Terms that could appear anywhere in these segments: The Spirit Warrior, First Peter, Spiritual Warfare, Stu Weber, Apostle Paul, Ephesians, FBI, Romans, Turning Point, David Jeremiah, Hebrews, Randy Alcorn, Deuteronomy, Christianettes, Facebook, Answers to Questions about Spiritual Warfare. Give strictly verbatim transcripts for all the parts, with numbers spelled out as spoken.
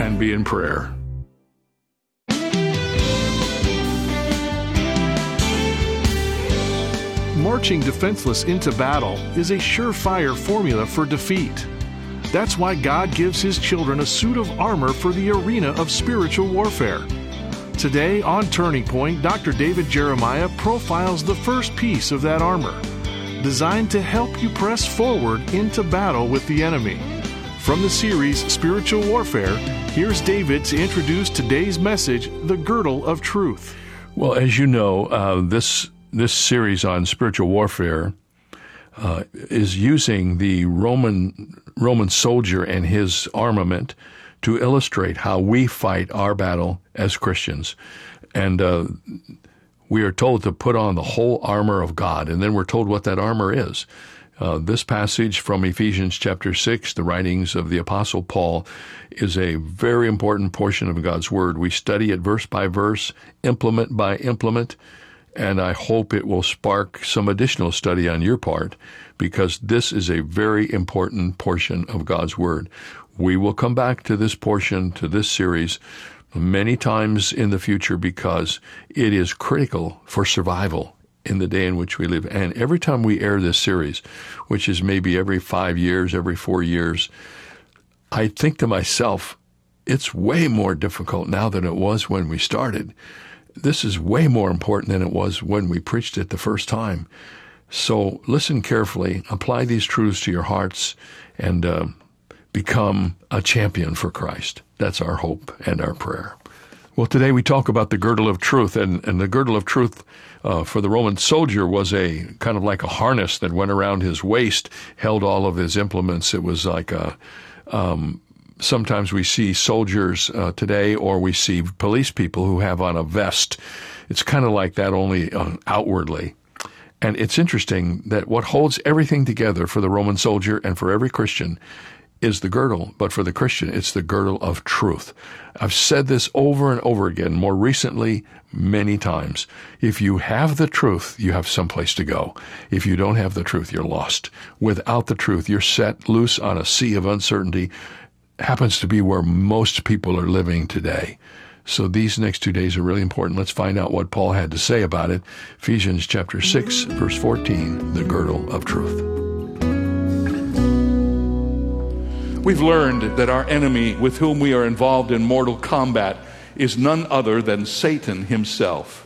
and be in prayer. Marching defenseless into battle is a surefire formula for defeat. That's why God gives His children a suit of armor for the arena of spiritual warfare. Today on Turning Point, Doctor David Jeremiah profiles the first piece of that armor, designed to help you press forward into battle with the enemy. From the series Spiritual Warfare, here's David to introduce today's message, The Girdle of Truth. Well, as you know, uh, this this series on spiritual warfare Uh, is using the Roman Roman soldier and his armament to illustrate how we fight our battle as Christians. And uh, we are told to put on the whole armor of God, and then we're told what that armor is. Uh, this passage from Ephesians chapter six, the writings of the Apostle Paul, is a very important portion of God's Word. We study it verse by verse, implement by implement, and I hope it will spark some additional study on your part, because this is a very important portion of God's Word. We will come back to this portion, to this series, many times in the future, because it is critical for survival in the day in which we live. And every time we air this series, which is maybe every five years, every four years, I think to myself, it's way more difficult now than it was when we started. This is way more important than it was when we preached it the first time. So listen carefully, apply these truths to your hearts, and uh, become a champion for Christ. That's our hope and our prayer. Well, today we talk about the girdle of truth, and, and the girdle of truth uh, for the Roman soldier was a kind of like a harness that went around his waist, held all of his implements. It was like a... Um, Sometimes we see soldiers uh, today, or we see police people who have on a vest. It's kind of like that, only uh, outwardly. And it's interesting that what holds everything together for the Roman soldier and for every Christian is the girdle, but for the Christian, it's the girdle of truth. I've said this over and over again, more recently, many times. If you have the truth, you have someplace to go. If you don't have the truth, you're lost. Without the truth, you're set loose on a sea of uncertainty. Happens to be where most people are living today. So these next two days are really important. Let's find out what Paul had to say about it. Ephesians chapter six, verse fourteen, the girdle of truth. We've learned that our enemy with whom we are involved in mortal combat is none other than Satan himself.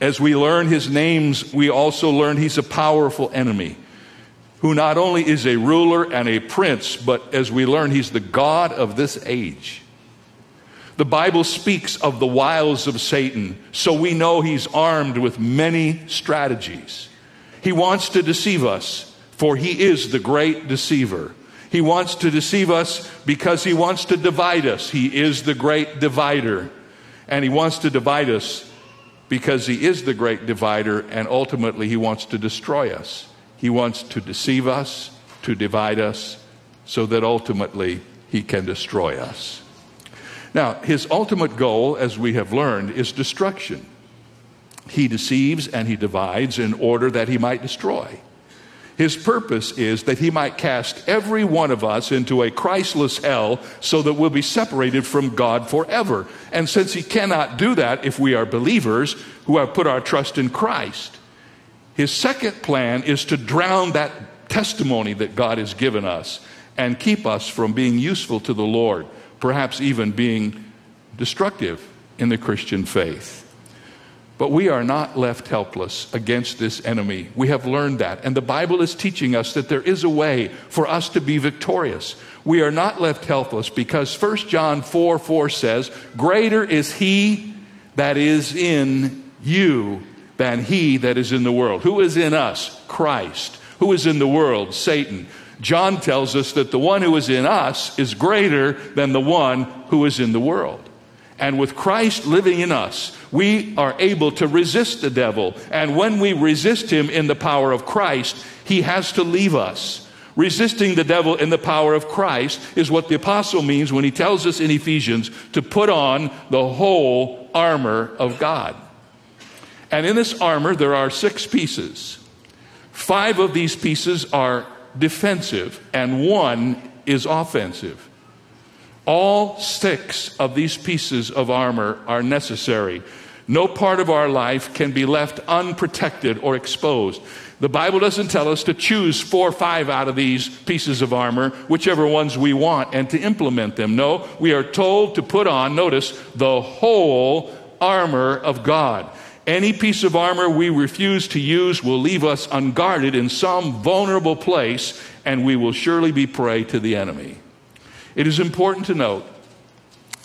As we learn his names, we also learn he's a powerful enemy, who not only is a ruler and a prince, but as we learn, he's the god of this age. The Bible speaks of the wiles of Satan, so we know he's armed with many strategies. He wants to deceive us, for he is the great deceiver. He wants to deceive us because he wants to divide us. He is the great divider. And he wants to divide us because he is the great divider, and ultimately he wants to destroy us. He wants to deceive us, to divide us, so that ultimately he can destroy us. Now, his ultimate goal, as we have learned, is destruction. He deceives and he divides in order that he might destroy. His purpose is that he might cast every one of us into a Christless hell so that we'll be separated from God forever. And since he cannot do that if we are believers who have put our trust in Christ, his second plan is to drown that testimony that God has given us and keep us from being useful to the Lord, perhaps even being destructive in the Christian faith. But we are not left helpless against this enemy. We have learned that. And the Bible is teaching us that there is a way for us to be victorious. We are not left helpless because First John four four says, "Greater is he that is in you than he that is in the world." Who is in us? Christ. Who is in the world? Satan. John tells us that the one who is in us is greater than the one who is in the world. And with Christ living in us, we are able to resist the devil. And when we resist him in the power of Christ, he has to leave us. Resisting the devil in the power of Christ is what the apostle means when he tells us in Ephesians to put on the whole armor of God. And in this armor, there are six pieces. Five of these pieces are defensive, and one is offensive. All six of these pieces of armor are necessary. No part of our life can be left unprotected or exposed. The Bible doesn't tell us to choose four or five out of these pieces of armor, whichever ones we want, and to implement them. No, we are told to put on, notice, the whole armor of God. Any piece of armor we refuse to use will leave us unguarded in some vulnerable place, and we will surely be prey to the enemy. It is important to note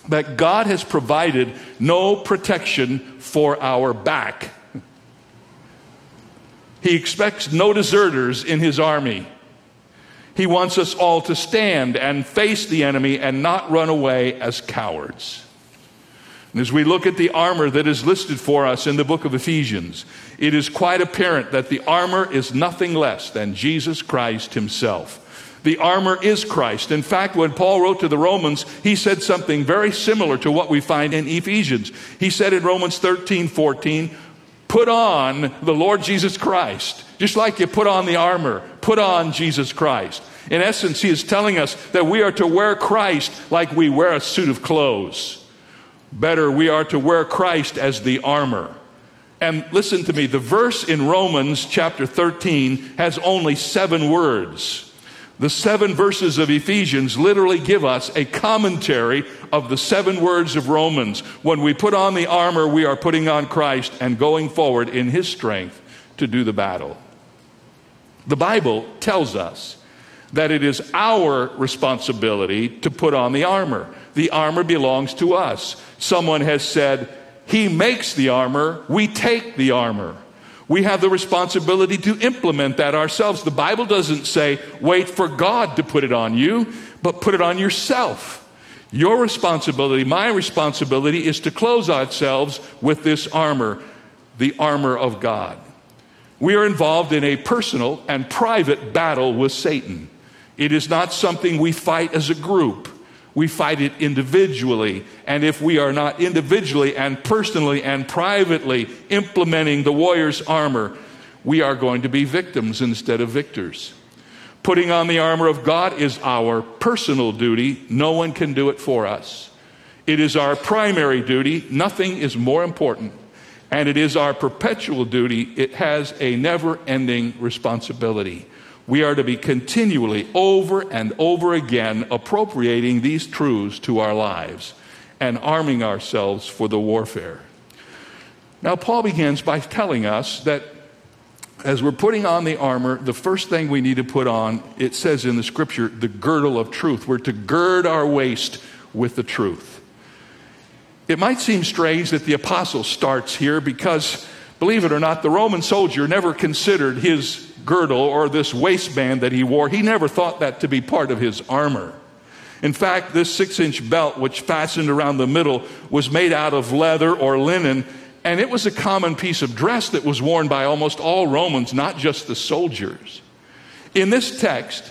that God has provided no protection for our back. He expects no deserters in his army. He wants us all to stand and face the enemy and not run away as cowards. And as we look at the armor that is listed for us in the book of Ephesians, it is quite apparent that the armor is nothing less than Jesus Christ himself. The armor is Christ. In fact, when Paul wrote to the Romans, he said something very similar to what we find in Ephesians. He said in Romans thirteen fourteen, "Put on the Lord Jesus Christ." Just like you put on the armor, put on Jesus Christ. In essence, he is telling us that we are to wear Christ like we wear a suit of clothes. Better, we are to wear Christ as the armor. And listen to me, the verse in Romans chapter thirteen has only seven words. The seven verses of Ephesians literally give us a commentary of the seven words of Romans. When we put on the armor, we are putting on Christ and going forward in his strength to do the battle. The Bible tells us that it is our responsibility to put on the armor. The armor belongs to us. Someone has said, "He makes the armor, we take the armor." We have the responsibility to implement that ourselves. The Bible doesn't say, wait for God to put it on you, but put it on yourself. Your responsibility, my responsibility, is to clothe ourselves with this armor, the armor of God. We are involved in a personal and private battle with Satan. It is not something we fight as a group. We fight it individually, and if we are not individually and personally and privately implementing the warrior's armor, we are going to be victims instead of victors. Putting on the armor of God is our personal duty. No one can do it for us. It is our primary duty. Nothing is more important, and it is our perpetual duty. It has a never-ending responsibility. We are to be continually, over and over again, appropriating these truths to our lives and arming ourselves for the warfare. Now, Paul begins by telling us that as we're putting on the armor, the first thing we need to put on, it says in the scripture, the girdle of truth. We're to gird our waist with the truth. It might seem strange that the apostle starts here because, believe it or not, the Roman soldier never considered his girdle or this waistband that he wore. He never thought that to be part of his armor. In fact, this six-inch belt, which fastened around the middle, was made out of leather or linen, and it was a common piece of dress that was worn by almost all Romans, not just the soldiers. In this text,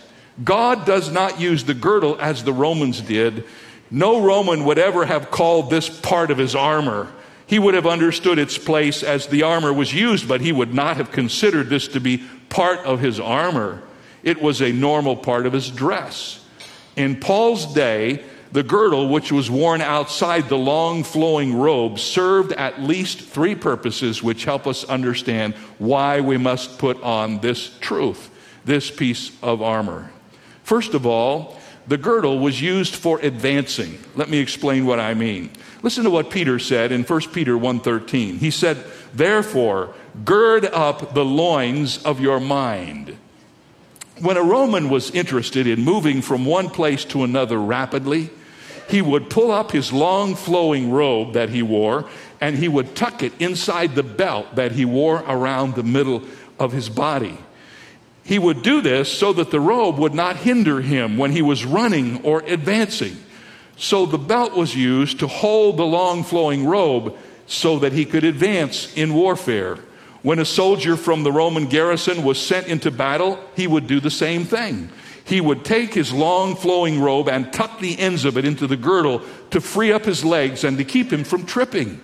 God does not use the girdle as the Romans did. No Roman would ever have called this part of his armor. He would have understood its place as the armor was used, but he would not have considered this to be part of his armor. It was a normal part of his dress. In Paul's day, the girdle, which was worn outside the long flowing robe, served at least three purposes which help us understand why we must put on this truth, this piece of armor. First of all, The girdle was used for advancing. Let me explain what I mean. Listen to what Peter said in First Peter one thirteen. He said, "Therefore, gird up the loins of your mind." When a Roman was interested in moving from one place to another rapidly, he would pull up his long flowing robe that he wore, and he would tuck it inside the belt that he wore around the middle of his body. He would do this so that the robe would not hinder him when he was running or advancing. So the belt was used to hold the long flowing robe so that he could advance in warfare. When a soldier from the Roman garrison was sent into battle, he would do the same thing. He would take his long flowing robe and tuck the ends of it into the girdle to free up his legs and to keep him from tripping.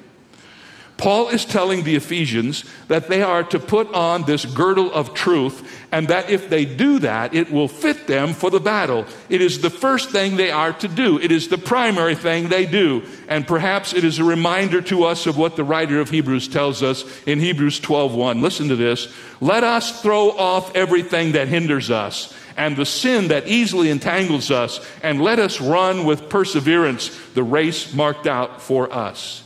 Paul is telling the Ephesians that they are to put on this girdle of truth, and that if they do that, it will fit them for the battle. It is the first thing they are to do. It is the primary thing they do. And perhaps it is a reminder to us of what the writer of Hebrews tells us in Hebrews twelve one. Listen to this. "Let us throw off everything that hinders us and the sin that easily entangles us, and let us run with perseverance the race marked out for us."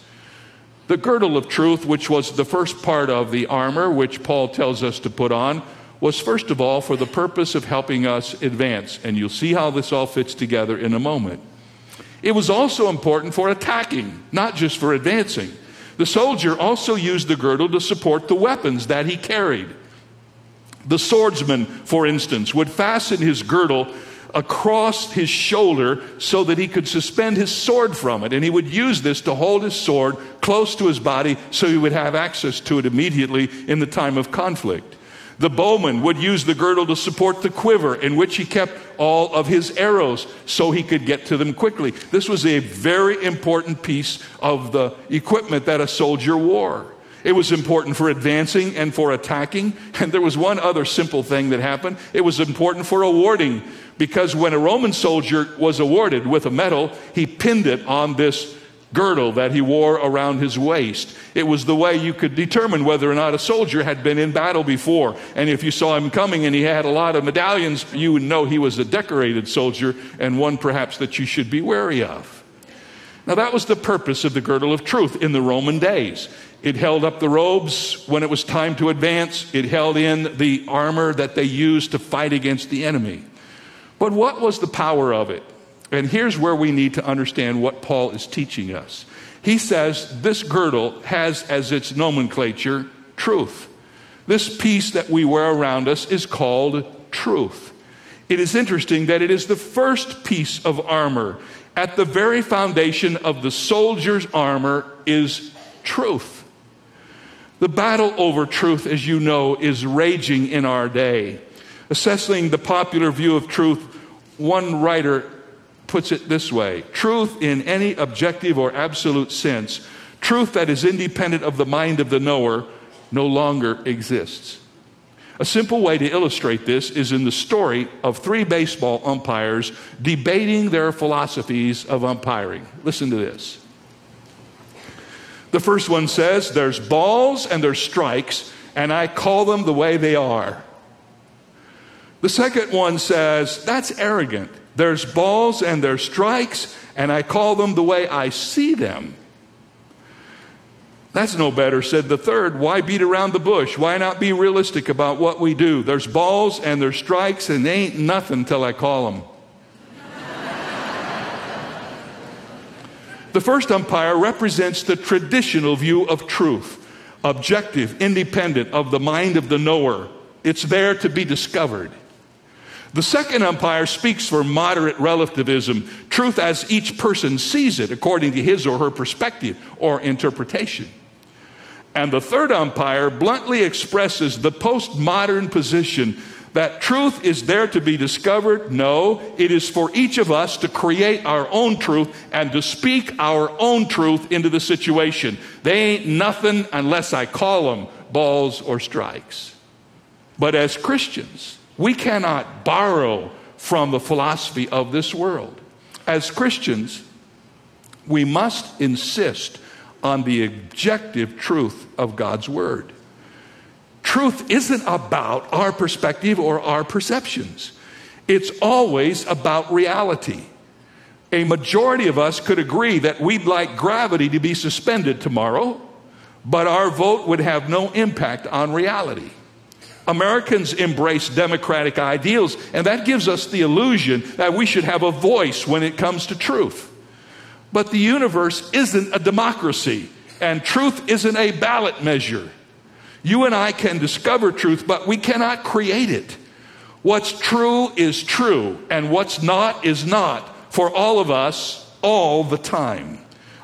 The girdle of truth, which was the first part of the armor which Paul tells us to put on, was first of all for the purpose of helping us advance. And you'll see how this all fits together in a moment. It was also important for attacking, not just for advancing. The soldier also used the girdle to support the weapons that he carried. The swordsman, for instance, would fasten his girdle across his shoulder so that he could suspend his sword from it, and he would use this to hold his sword close to his body so he would have access to it immediately in the time of conflict. The bowman would use the girdle to support the quiver in which he kept all of his arrows so he could get to them quickly. This was a very important piece of the equipment that a soldier wore. It was important for advancing and for attacking. And there was one other simple thing that happened. It was important for awarding, because when a Roman soldier was awarded with a medal, he pinned it on this girdle that he wore around his waist. It was the way you could determine whether or not a soldier had been in battle before. And if you saw him coming and he had a lot of medallions, you would know he was a decorated soldier, and one perhaps that you should be wary of. Now, that was the purpose of the girdle of truth in the Roman days. It held up the robes when it was time to advance. It held in the armor that they used to fight against the enemy. But what was the power of it? And here's where we need to understand what Paul is teaching us. He says this girdle has as its nomenclature truth. This piece that we wear around us is called truth. It is interesting that it is the first piece of armor. At the very foundation of the soldier's armor is truth. The battle over truth, as you know, is raging in our day. Assessing the popular view of truth, one writer puts it this way: truth in any objective or absolute sense, truth that is independent of the mind of the knower, no longer exists. A simple way to illustrate this is in the story of three baseball umpires debating their philosophies of umpiring. Listen to this. The first one says, "There's balls and there's strikes, and I call them the way they are." The second one says, "That's arrogant. There's balls and there's strikes, and I call them the way I see them." "That's no better," said the third. "Why beat around the bush? Why not be realistic about what we do? There's balls and there's strikes, and they ain't nothing till I call them." The first umpire represents the traditional view of truth, objective, independent of the mind of the knower. It's there to be discovered. The second umpire speaks for moderate relativism, truth as each person sees it according to his or her perspective or interpretation. And the third umpire bluntly expresses the postmodern position that truth is there to be discovered. No, it is for each of us to create our own truth and to speak our own truth into the situation. They ain't nothing unless I call them balls or strikes. But as Christians, we cannot borrow from the philosophy of this world. As Christians, we must insist on the objective truth of God's word. Truth isn't about our perspective or our perceptions. It's always about reality. A majority of us could agree that we'd like gravity to be suspended tomorrow, but our vote would have no impact on reality. Americans embrace democratic ideals, and that gives us the illusion that we should have a voice when it comes to truth. But the universe isn't a democracy, and truth isn't a ballot measure. You and I can discover truth, but we cannot create it. What's true is true, and what's not is not, for all of us, all the time.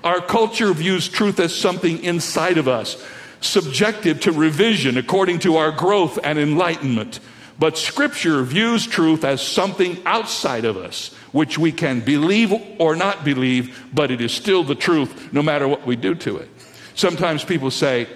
Our culture views truth as something inside of us, subjective to revision according to our growth and enlightenment. But Scripture views truth as something outside of us, which we can believe or not believe, but it is still the truth no matter what we do to it. Sometimes people say,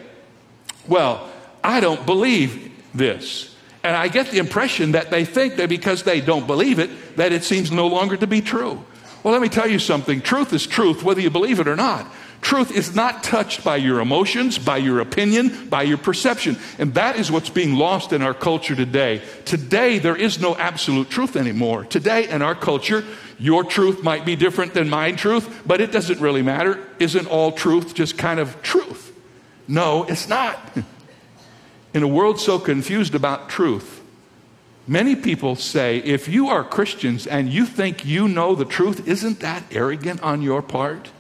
well, I don't believe this. And I get the impression that they think that because they don't believe it, that it seems no longer to be true. Well, let me tell you something. Truth is truth, whether you believe it or not. Truth is not touched by your emotions, by your opinion, by your perception. And that is what's being lost in our culture today. Today, there is no absolute truth anymore. Today, in our culture, your truth might be different than my truth, but it doesn't really matter. Isn't all truth just kind of truth? No, it's not. In a world so confused about truth, many people say, if you are Christians and you think you know the truth, isn't that arrogant on your part?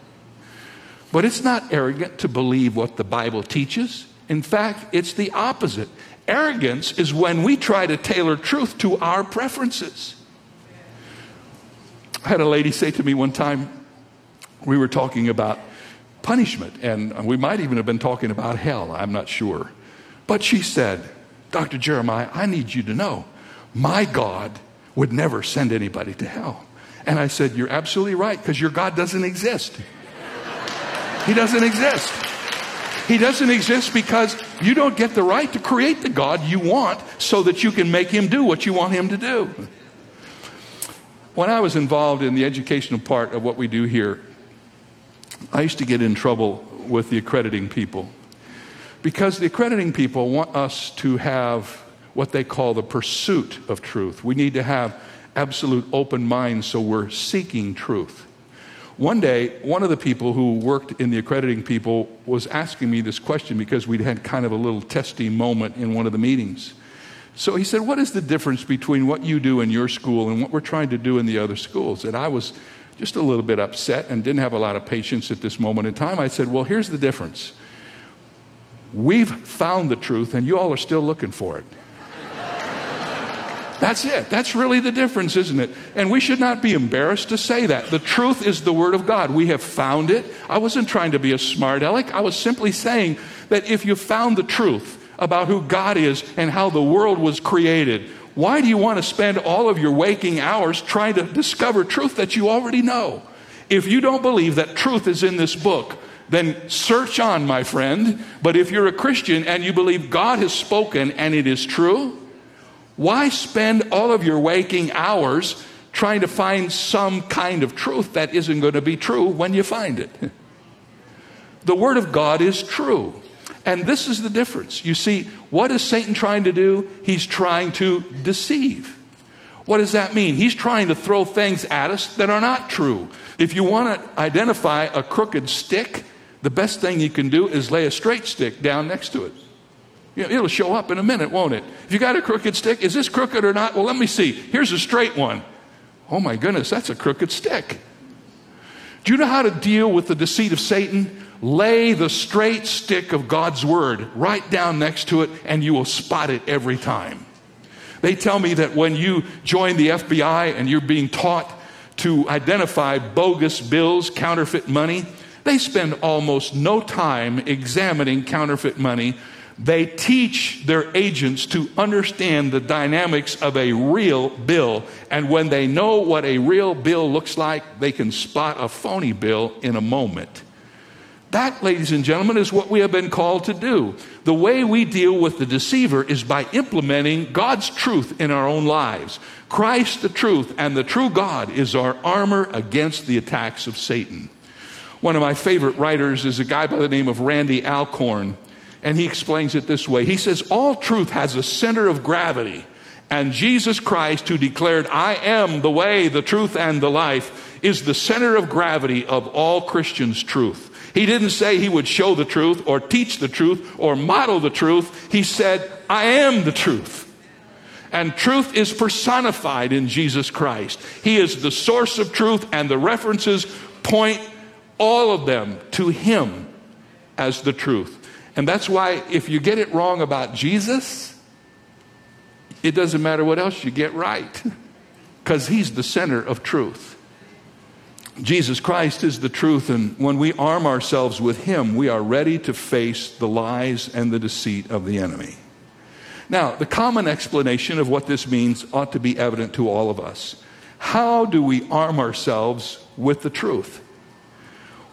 But it's not arrogant to believe what the Bible teaches. In fact, it's the opposite. Arrogance is when we try to tailor truth to our preferences. I had a lady say to me one time, we were talking about punishment, and we might even have been talking about hell, I'm not sure. But she said, Doctor Jeremiah, I need you to know, my God would never send anybody to hell. And I said, you're absolutely right, because your God doesn't exist. He doesn't exist. He doesn't exist because you don't get the right to create the God you want so that you can make him do what you want him to do. When I was involved in the educational part of what we do here, I used to get in trouble with the accrediting people because the accrediting people want us to have what they call the pursuit of truth. We need to have absolute open minds, so we're seeking truth. One day, one of the people who worked in the accrediting people was asking me this question because we'd had kind of a little testy moment in one of the meetings. So he said, what is the difference between what you do in your school and what we're trying to do in the other schools? And I was just a little bit upset and didn't have a lot of patience at this moment in time. I said, well, here's the difference. We've found the truth and you all are still looking for it. That's it. That's really the difference, isn't it? And we should not be embarrassed to say that. The truth is the Word of God. We have found it. I wasn't trying to be a smart aleck. I was simply saying that if you found the truth about who God is and how the world was created, why do you want to spend all of your waking hours trying to discover truth that you already know? If you don't believe that truth is in this book, then search on, my friend. But if you're a Christian and you believe God has spoken and it is true, why spend all of your waking hours trying to find some kind of truth that isn't going to be true when you find it? The Word of God is true. And this is the difference. You see, what is Satan trying to do? He's trying to deceive. What does that mean? He's trying to throw things at us that are not true. If you want to identify a crooked stick, the best thing you can do is lay a straight stick down next to it. It'll show up in a minute, won't it? If you got a crooked stick, is this crooked or not? Well, let me see. Here's a straight one. Oh my goodness, that's a crooked stick. Do you know how to deal with the deceit of Satan? Lay the straight stick of God's Word right down next to it, and you will spot it every time. They tell me that when you join the F B I and you're being taught to identify bogus bills, counterfeit money, they spend almost no time examining counterfeit money. They teach their agents to understand the dynamics of a real bill. And when they know what a real bill looks like, they can spot a phony bill in a moment. That, ladies and gentlemen, is what we have been called to do. The way we deal with the deceiver is by implementing God's truth in our own lives. Christ, the truth, and the true God is our armor against the attacks of Satan. One of my favorite writers is a guy by the name of Randy Alcorn. And he explains it this way. He says, all truth has a center of gravity And Jesus Christ, who declared, "I am the way, the truth, and the life," is the center of gravity of all Christians' truth. He didn't say he would show the truth or teach the truth or model the truth. He said, "I am the truth." And truth is personified in Jesus Christ. He is the source of truth, and the references point, all of them, to him as the truth. And that's why if you get it wrong about Jesus, it doesn't matter what else you get right, because he's the center of truth. Jesus Christ is the truth, and when we arm ourselves with him, we are ready to face the lies and the deceit of the enemy. Now, the common explanation of what this means ought to be evident to all of us. How do we arm ourselves with the truth?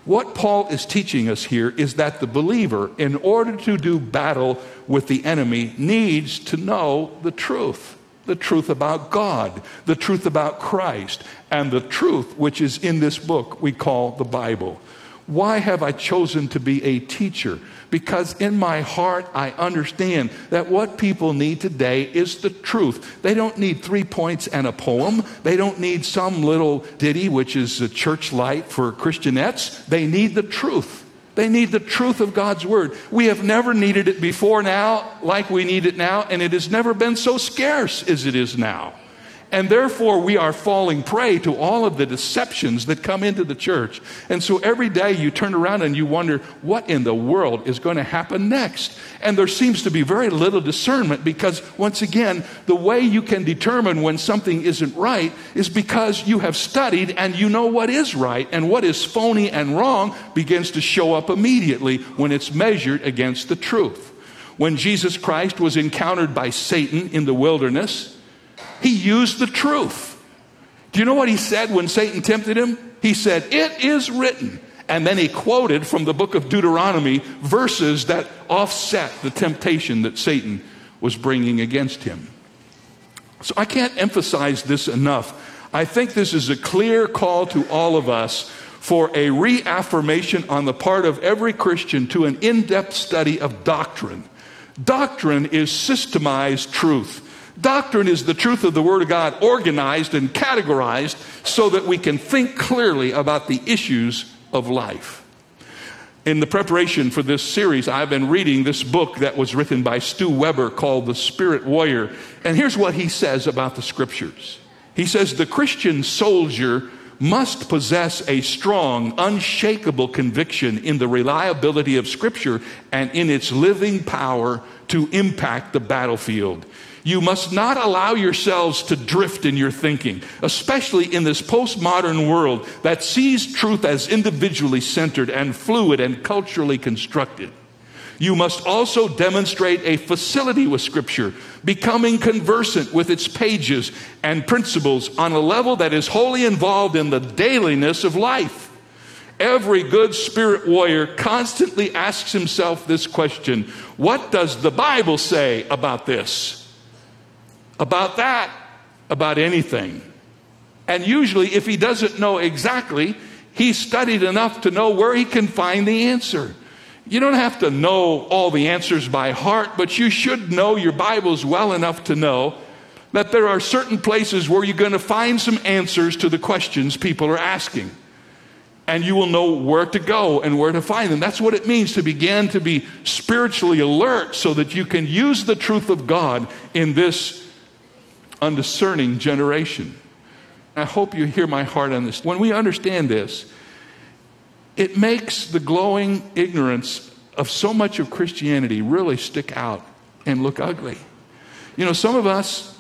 What Paul is teaching us here is that the believer, in order to do battle with the enemy, needs to know the truth. The truth about God, the truth about Christ, and the truth which is in this book we call the Bible. Why have I chosen to be a teacher? Because in my heart I understand that what people need today is the truth. They don't need three points and a poem. They don't need some little ditty, which is a church light for Christianettes. They need the truth. They need the truth of God's Word. We have never needed it before now like we need it now, and it has never been so scarce as it is now. And therefore, we are falling prey to all of the deceptions that come into the church. And so every day you turn around and you wonder, what in the world is going to happen next? And there seems to be very little discernment because, once again, the way you can determine when something isn't right is because you have studied and you know what is right, and what is phony and wrong begins to show up immediately when it's measured against the truth. When Jesus Christ was encountered by Satan in the wilderness, he used the truth. Do you know what he said when Satan tempted him? He said, "It is written." And then he quoted from the book of Deuteronomy verses that offset the temptation that Satan was bringing against him. So I can't emphasize this enough. I think this is a clear call to all of us for a reaffirmation on the part of every Christian to an in-depth study of doctrine. Doctrine is systemized truth. Doctrine is the truth of the Word of God organized and categorized so that we can think clearly about the issues of life. In the preparation for this series, I've been reading this book that was written by Stu Weber called The Spirit Warrior. And here's what he says about the Scriptures. He says, "The Christian soldier must possess a strong, unshakable conviction in the reliability of Scripture and in its living power to impact the battlefield. You must not allow yourselves to drift in your thinking, especially in this postmodern world that sees truth as individually centered and fluid and culturally constructed. You must also demonstrate a facility with Scripture, becoming conversant with its pages and principles on a level that is wholly involved in the dailiness of life. Every good spirit warrior constantly asks himself this question: what does the Bible say about this? About that, about anything." And usually, if he doesn't know exactly, he studied enough to know where he can find the answer. You don't have to know all the answers by heart, but you should know your Bibles well enough to know that there are certain places where you're going to find some answers to the questions people are asking. And you will know where to go and where to find them. That's what it means to begin to be spiritually alert so that you can use the truth of God in this undiscerning generation. I hope you hear my heart on this. When we understand this, it makes the glowing ignorance of so much of Christianity really stick out and look ugly. You know, some of us,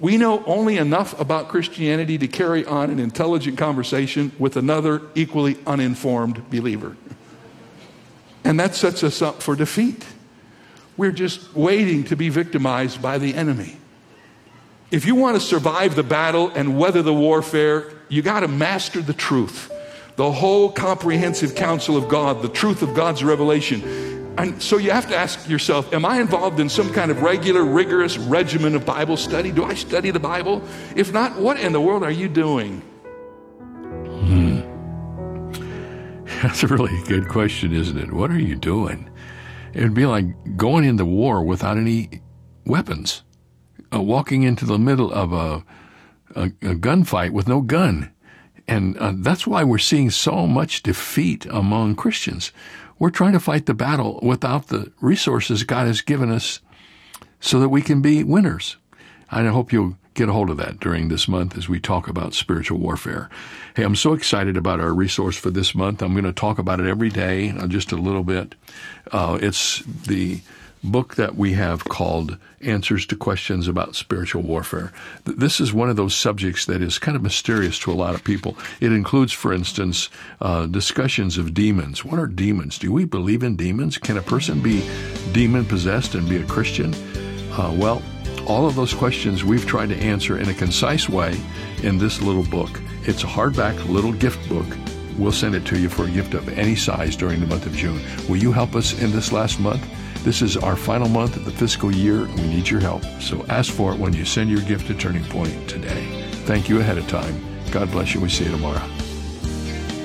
we know only enough about Christianity to carry on an intelligent conversation with another equally uninformed believer. And that sets us up for defeat. We're just waiting to be victimized by the enemy. If you want to survive the battle and weather the warfare, you got to master the truth, the whole comprehensive counsel of God, the truth of God's revelation. And so you have to ask yourself, am I involved in some kind of regular, rigorous regimen of Bible study? Do I study the Bible? If not, what in the world are you doing? Hmm. That's a really good question, isn't it? What are you doing? It would be like going into war without any weapons. uh, walking into the middle of a, a, a gunfight with no gun. And uh, that's why we're seeing so much defeat among Christians. We're trying to fight the battle without the resources God has given us so that we can be winners. And I hope you'll get a hold of that during this month as we talk about spiritual warfare. Hey, I'm so excited about our resource for this month. I'm going to talk about it every day, just a little bit. Uh, it's the book that we have called Answers to Questions about Spiritual Warfare. This is one of those subjects that is kind of mysterious to a lot of people. It includes, for instance, uh, discussions of demons. What are demons? Do we believe in demons? Can a person be demon-possessed and be a Christian? Uh, well, all of those questions we've tried to answer in a concise way in this little book. It's a hardback little gift book. We'll send it to you for a gift of any size during the month of June. Will you help us in this last month? This is our final month of the fiscal year, and we need your help. So ask for it when you send your gift to Turning Point today. Thank you ahead of time. God bless you. We see you tomorrow.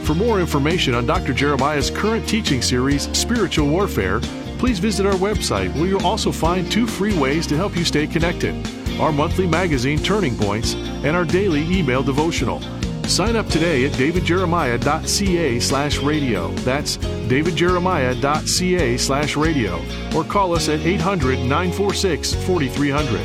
For more information on Doctor Jeremiah's current teaching series, Spiritual Warfare, please visit our website, where you'll also find two free ways to help you stay connected: our monthly magazine, Turning Points, and our daily email devotional. Sign up today at davidjeremiah.ca slash radio. That's davidjeremiah.ca slash radio. Or call us at eight hundred, nine four six, four three zero zero.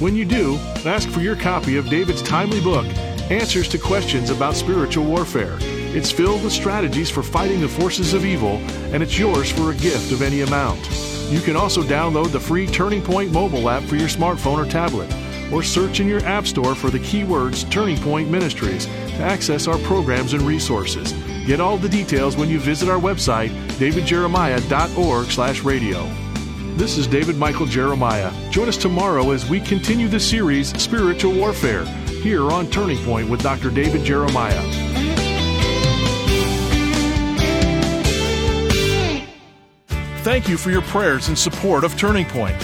When you do, ask for your copy of David's timely book, Answers to Questions about Spiritual Warfare. It's filled with strategies for fighting the forces of evil, and it's yours for a gift of any amount. You can also download the free Turning Point mobile app for your smartphone or tablet, or search in your app store for the keywords Turning Point Ministries to access our programs and resources. Get all the details when you visit our website, davidjeremiah.org slash radio. This is David Michael Jeremiah. Join us tomorrow as we continue the series Spiritual Warfare here on Turning Point with Doctor David Jeremiah. Thank you for your prayers in support of Turning Point.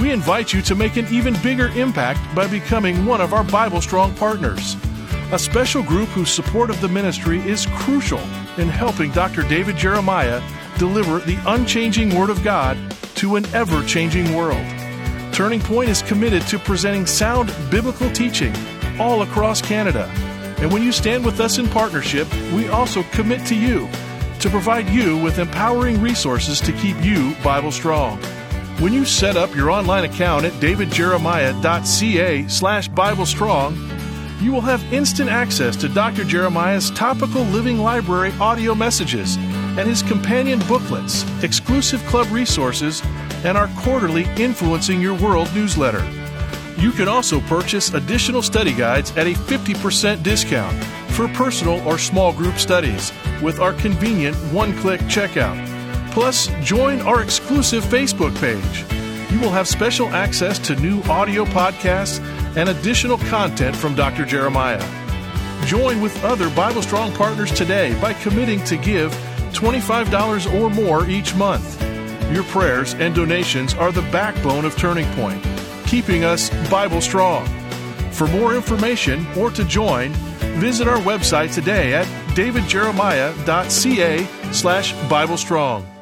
We invite you to make an even bigger impact by becoming one of our Bible Strong partners, a special group whose support of the ministry is crucial in helping Doctor David Jeremiah deliver the unchanging Word of God to an ever-changing world. Turning Point is committed to presenting sound biblical teaching all across Canada. And when you stand with us in partnership, we also commit to you to provide you with empowering resources to keep you Bible strong. When you set up your online account at davidjeremiah.ca slash Bible strong, you will have instant access to Doctor Jeremiah's Topical Living Library audio messages and his companion booklets, exclusive club resources, and our quarterly Influencing Your World newsletter. You can also purchase additional study guides at a fifty percent discount for personal or small group studies with our convenient one-click checkout. Plus, join our exclusive Facebook page. You will have special access to new audio podcasts and additional content from Doctor Jeremiah. Join with other Bible Strong partners today by committing to give twenty-five dollars or more each month. Your prayers and donations are the backbone of Turning Point, keeping us Bible strong. For more information or to join, visit our website today at davidjeremiah.ca slash Bible Strong.